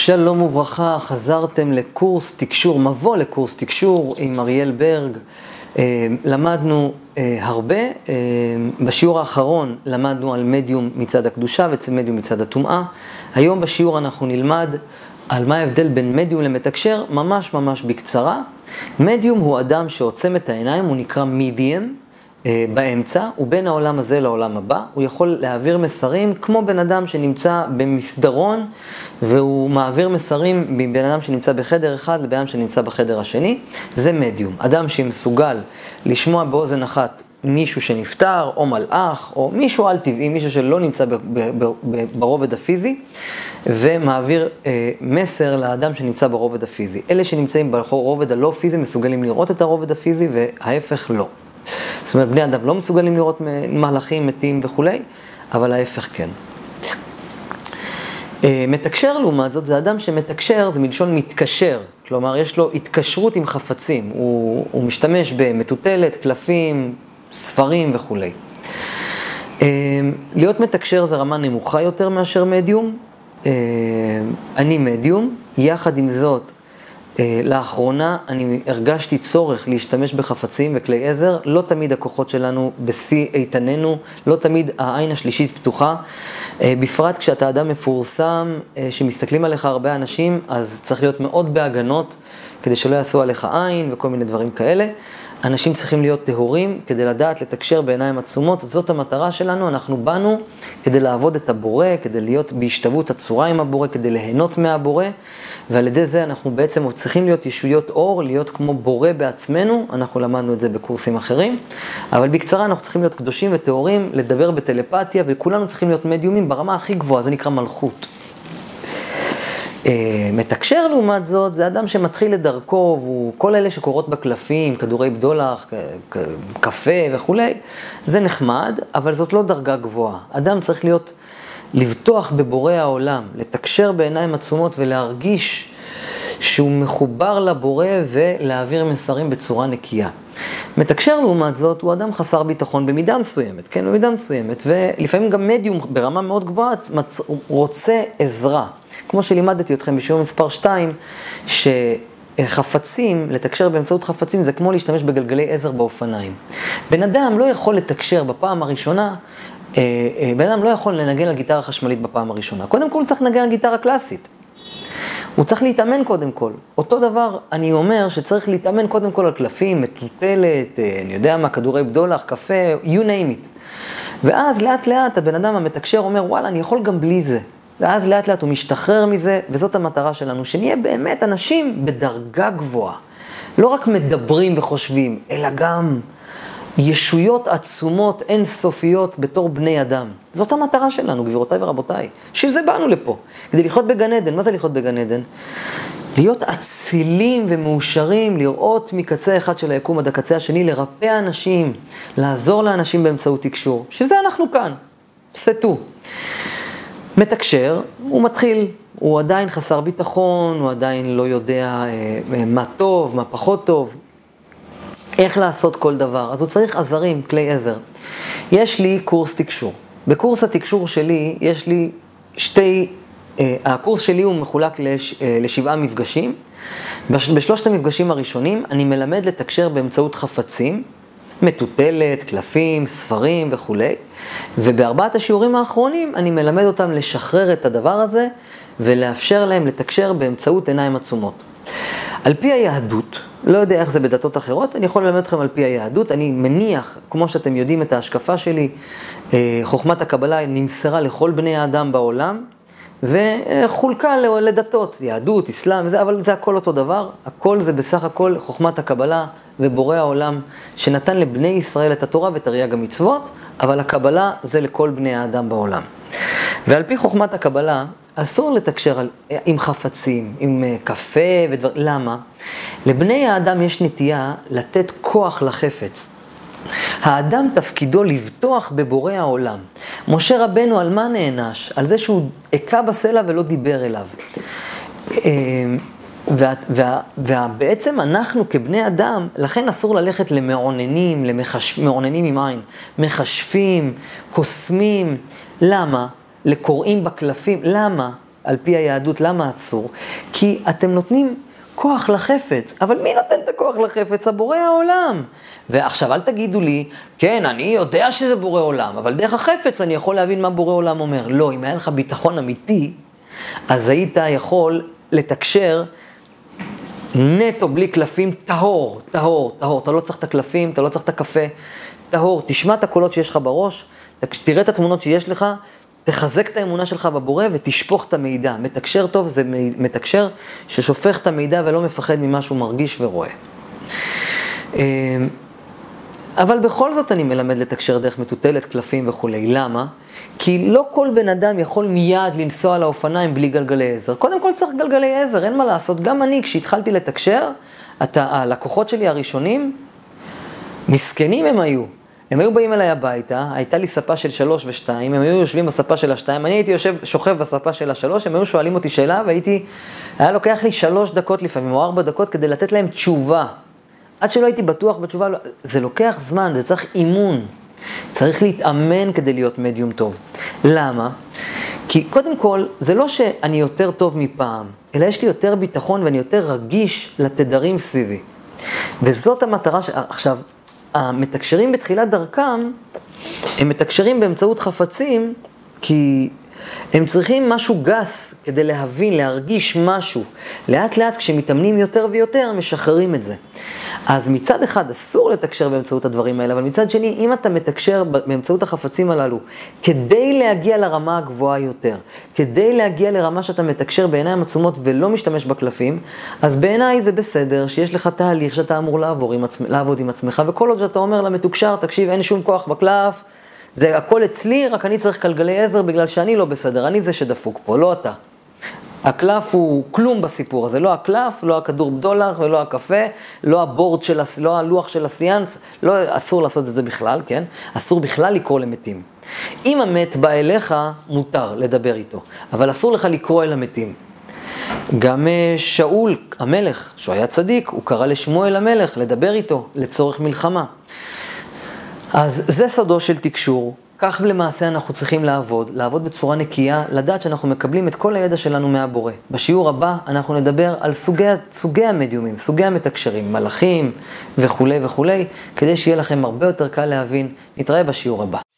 שלום וברכה, חזרתם לקורס תקשור, מבוא לקורס תקשור עם אריאל ברג. למדנו הרבה, בשיעור האחרון למדנו על מדיום מצד הקדושה ומדיום מצד הטומאה. היום בשיעור אנחנו נלמד על מה ההבדל בין מדיום למתקשר, ממש בקצרה. מדיום הוא אדם שעוצם את העיניים, הוא נקרא מידיום. באמצע, ובין העולם הזה לעולם הבא, הוא יכול להעביר מסרים כמו בן אדם שנמצא במסדרון, והוא מעביר מסרים מבן אדם שנמצא בחדר אחד לבן אדם שנמצא בחדר השני. זה מדיום, אדם שמסוגל לשמוע באוזן אחת מישהו שנפטר, או מלאך, או מישהו על טבעי, מישהו שלא נמצא ברובד הפיזי, ומעביר מסר לאדם שנמצא ברובד הפיזי. אלה שנמצאים ברובד הלא פיזי מסוגלים לראות את הרובד הפיזי, וההפך לא. זאת אומרת, בני אדם לא מסוגלים לראות מהלכים, מתים וכולי, אבל ההפך כן. מתקשר לעומת זאת, זה אדם שמתקשר, זה מלשון מתקשר. כלומר, יש לו התקשרות עם חפצים. הוא משתמש במטוטלת, קלפים, ספרים וכולי. להיות מתקשר זה רמה נמוכה יותר מאשר מדיום. אני מדיום. יחד עם זאת, לאחרונה אני הרגשתי צורך להשתמש בחפצים וכלי עזר. לא תמיד הכוחות שלנו בשיא איתננו, לא תמיד העין השלישית פתוחה. בפרט כשאתה אדם מפורסם, שמסתכלים עליך הרבה אנשים, אז צריך להיות מאוד בהגנות, כדי שלא יעשו עליך עין וכל מיני דברים כאלה. אנשים צריכים להיות טהורים כדי לדעת לתקשר בעיניים עצומות. זאת המטרה שלנו, אנחנו באנו כדי לעבוד את הבורא, כדי להיות בהשתוות הצורה עם הבורא, כדי ליהנות מהבורא, ועל ידי זה אנחנו בעצם צריכים להיות ישויות אור, להיות כמו בורא בעצמנו. אנחנו למדנו את זה בקורסים אחרים, אבל בקצרה אנחנו צריכים להיות קדושים וטהורים, לדבר בטלפתיה, וכולנו צריכים להיות מדיומים ברמה הכי גבוהה, זה נקרא מלכות. מתקשר לעומת זאת, זה אדם שמתחיל לדרכו, והוא כל אלה שקורות בקלפים, כדורי בדולח, קפה וכולי, זה נחמד, אבל זאת לא דרגה גבוהה. אדם צריך להיות, לבטוח בבורא העולם, לתקשר בעיניים עצומות ולהרגיש שהוא מחובר לבורא ולהעביר מסרים בצורה נקייה. מתקשר לעומת זאת, הוא אדם חסר ביטחון במידה מסוימת, כן, במידה מסוימת, ולפעמים גם מדיום ברמה מאוד גבוהה רוצה עזרה. כמו שלימדתי אתכם בשיעור מספר 2, שחפצים, לתקשר באמצעות חפצים, זה כמו להשתמש בגלגלי עזר באופניים. בן אדם לא יכול לתקשר בפעם הראשונה, בן אדם לא יכול לנגן על גיטרה חשמלית בפעם הראשונה. קודם כל הוא צריך לנגן על גיטרה קלאסית. הוא צריך להתאמן קודם כל. אותו דבר אני אומר שצריך להתאמן קודם כל על קלפים, מטוטלת, אני יודע מה, כדורי בדולח, קפה, you name it. ואז לאט לאט הבן אדם המתקשר אומר, וואלה, אני יכול גם בלי זה. ואז לאט לאט הוא משתחרר מזה, וזאת המטרה שלנו, שנהיה באמת אנשים בדרגה גבוהה. לא רק מדברים וחושבים, אלא גם ישויות עצומות, אינסופיות, בתור בני אדם. זאת המטרה שלנו, גבירותיי ורבותיי. בשביל זה באנו לפה, כדי לחיות בגן עדן. מה זה לחיות בגן עדן? להיות אצילים ומאושרים, לראות מקצה אחד של היקום עד הקצה השני, לרפא אנשים, לעזור לאנשים באמצעות תקשור. בשביל זה אנחנו כאן. סתו. מתקשר, הוא מתחיל, הוא עדיין חסר ביטחון, הוא עדיין לא יודע מה טוב, מה פחות טוב, איך לעשות כל דבר. אז הוא צריך עזרים, כלי עזר. יש לי קורס תקשור. בקורס התקשור שלי יש לי הקורס שלי הוא מחולק לשבעה מפגשים. בשלושת המפגשים הראשונים אני מלמד לתקשר באמצעות חפצים, מטוטלת, קלפים, ספרים וכולי. ובארבעת השיעורים האחרונים אני מלמד אותם לשחרר את הדבר הזה ולאפשר להם לתקשר באמצעות עיניים עצומות. על פי היהדות, לא יודע איך זה בדתות אחרות, אני יכול ללמד אתכם על פי היהדות. אני מניח, כמו שאתם יודעים את ההשקפה שלי, חוכמת הקבלה נמסרה לכל בני האדם בעולם, וחולקה לדתות, יהדות, אסלאם, אבל זה הכל אותו דבר. הכל זה בסך הכל חוכמת הקבלה ובורא העולם, שנתן לבני ישראל את התורה ותרי"ג המצוות, אבל הקבלה זה לכל בני האדם בעולם. ועל פי חוכמת הקבלה, אסור לתקשר עם חפצים, עם קפה ודבר. למה? לבני האדם יש נטייה לתת כוח לחפץ. האדם תפקידו לבטוח בבורא העולם. משה רבנו על מה נענש? על זה שהוא עקה בסלע ולא דיבר אליו. ובעצם אנחנו כבני אדם, לכן אסור ללכת למעוננים, מעוננים עם עין, מחשפים, קוסמים. למה? לקוראים בקלפים. למה? על פי היהדות, למה אסור? כי אתם נותנים כוח לחפץ, אבל מי נותן את הכוח לחפץ? הבורא העולם. ועכשיו אל תגידו לי, כן, אני יודע שזה בורא עולם, אבל דרך החפץ אני יכול להבין מה בורא עולם אומר. לא, אם היה לך ביטחון אמיתי, אז היית יכול לתקשר נטו בלי קלפים, טהור, טהור, טהור. אתה לא צריך את הקלפים, אתה לא צריך את הקפה, טהור. תשמע את הקולות שיש לך בראש, תראה את התמונות שיש לך, תחזק את האמונה שלך בבורא ותשפוך את המידע. מתקשר טוב זה מתקשר ששופך את המידע ולא מפחד ממה שהוא מרגיש ורואה. אבל בכל זאת אני מלמד לתקשר דרך מטוטלת, קלפים וכולי. למה? כי לא כל בן אדם יכול מיד לנסוע על האופניים בלי גלגלי עזר. קודם כל צריך גלגלי עזר, אין מה לעשות. גם אני כשהתחלתי לתקשר, הלקוחות שלי הראשונים, מסכנים הם היו. הם היו באים אליי הביתה, הייתה לי ספה של 3 ו2, הם היו יושבים בספה של 2, אני הייתי שוכב בספה של 3, הם היו שואלים אותי שאלה והייתי, היה לוקח לי 3 דקות לפעמים או 4 דקות כדי לתת להם תשובה. עד שלא הייתי בטוח בתשובה, זה לוקח זמן, זה צריך אימון. צריך להתאמן כדי להיות מדיום טוב. למה? כי קודם כל, זה לא שאני יותר טוב מפעם, אלא יש לי יותר ביטחון ואני יותר רגיש לתדרים סביבי. וזאת המטרה עכשיו, המתקשרים בתחילת דרכם, הם מתקשרים באמצעות חפצים, כי הם צריכים משהו גס כדי להבין, להרגיש משהו. לאט לאט כשמתאמנים יותר ויותר, משחררים את זה. אז מצד אחד אסור לתקשר באמצעות הדברים האלה, אבל מצד שני, אם אתה מתקשר באמצעות החפצים הללו, כדי להגיע לרמה הגבוהה יותר, כדי להגיע לרמה שאתה מתקשר בעיניים עצומות ולא משתמש בקלפים, אז בעיניי זה בסדר שיש לך תהליך שאתה אמור לעבוד עם עצמך, וכל עוד שאתה אומר למתוקשר, תקשיב, אין שום כוח בקלף, זה הכל אצלי, רק אני צריך גלגלי עזר בגלל שאני לא בסדר, אני זה שדפוק פה, לא אתה. הקלף הוא כלום בסיפור הזה, לא הקלף, לא הכדור בדולר ולא הקפה, לא הבורד של, לא הלוח של הסיאנס, לא, אסור לעשות את זה בכלל, כן? אסור בכלל לקרוא למתים. אם המת בא אליך, מותר לדבר איתו, אבל אסור לך לקרוא אל המתים. גם שאול המלך, שהוא היה צדיק, הוא קרא לשמואל המלך לדבר איתו לצורך מלחמה. אז זה סודו של תקשור, כך למעשה אנחנו צריכים לעבוד בצורה נקייה, לדעת שאנחנו מקבלים את כל הידע שלנו מהבורא. בשיעור הבא אנחנו נדבר על סוגי המדיומים, סוגי המתקשרים, מלאכים וכו' וכו', כדי שיהיה לכם הרבה יותר קל להבין. נתראה בשיעור הבא.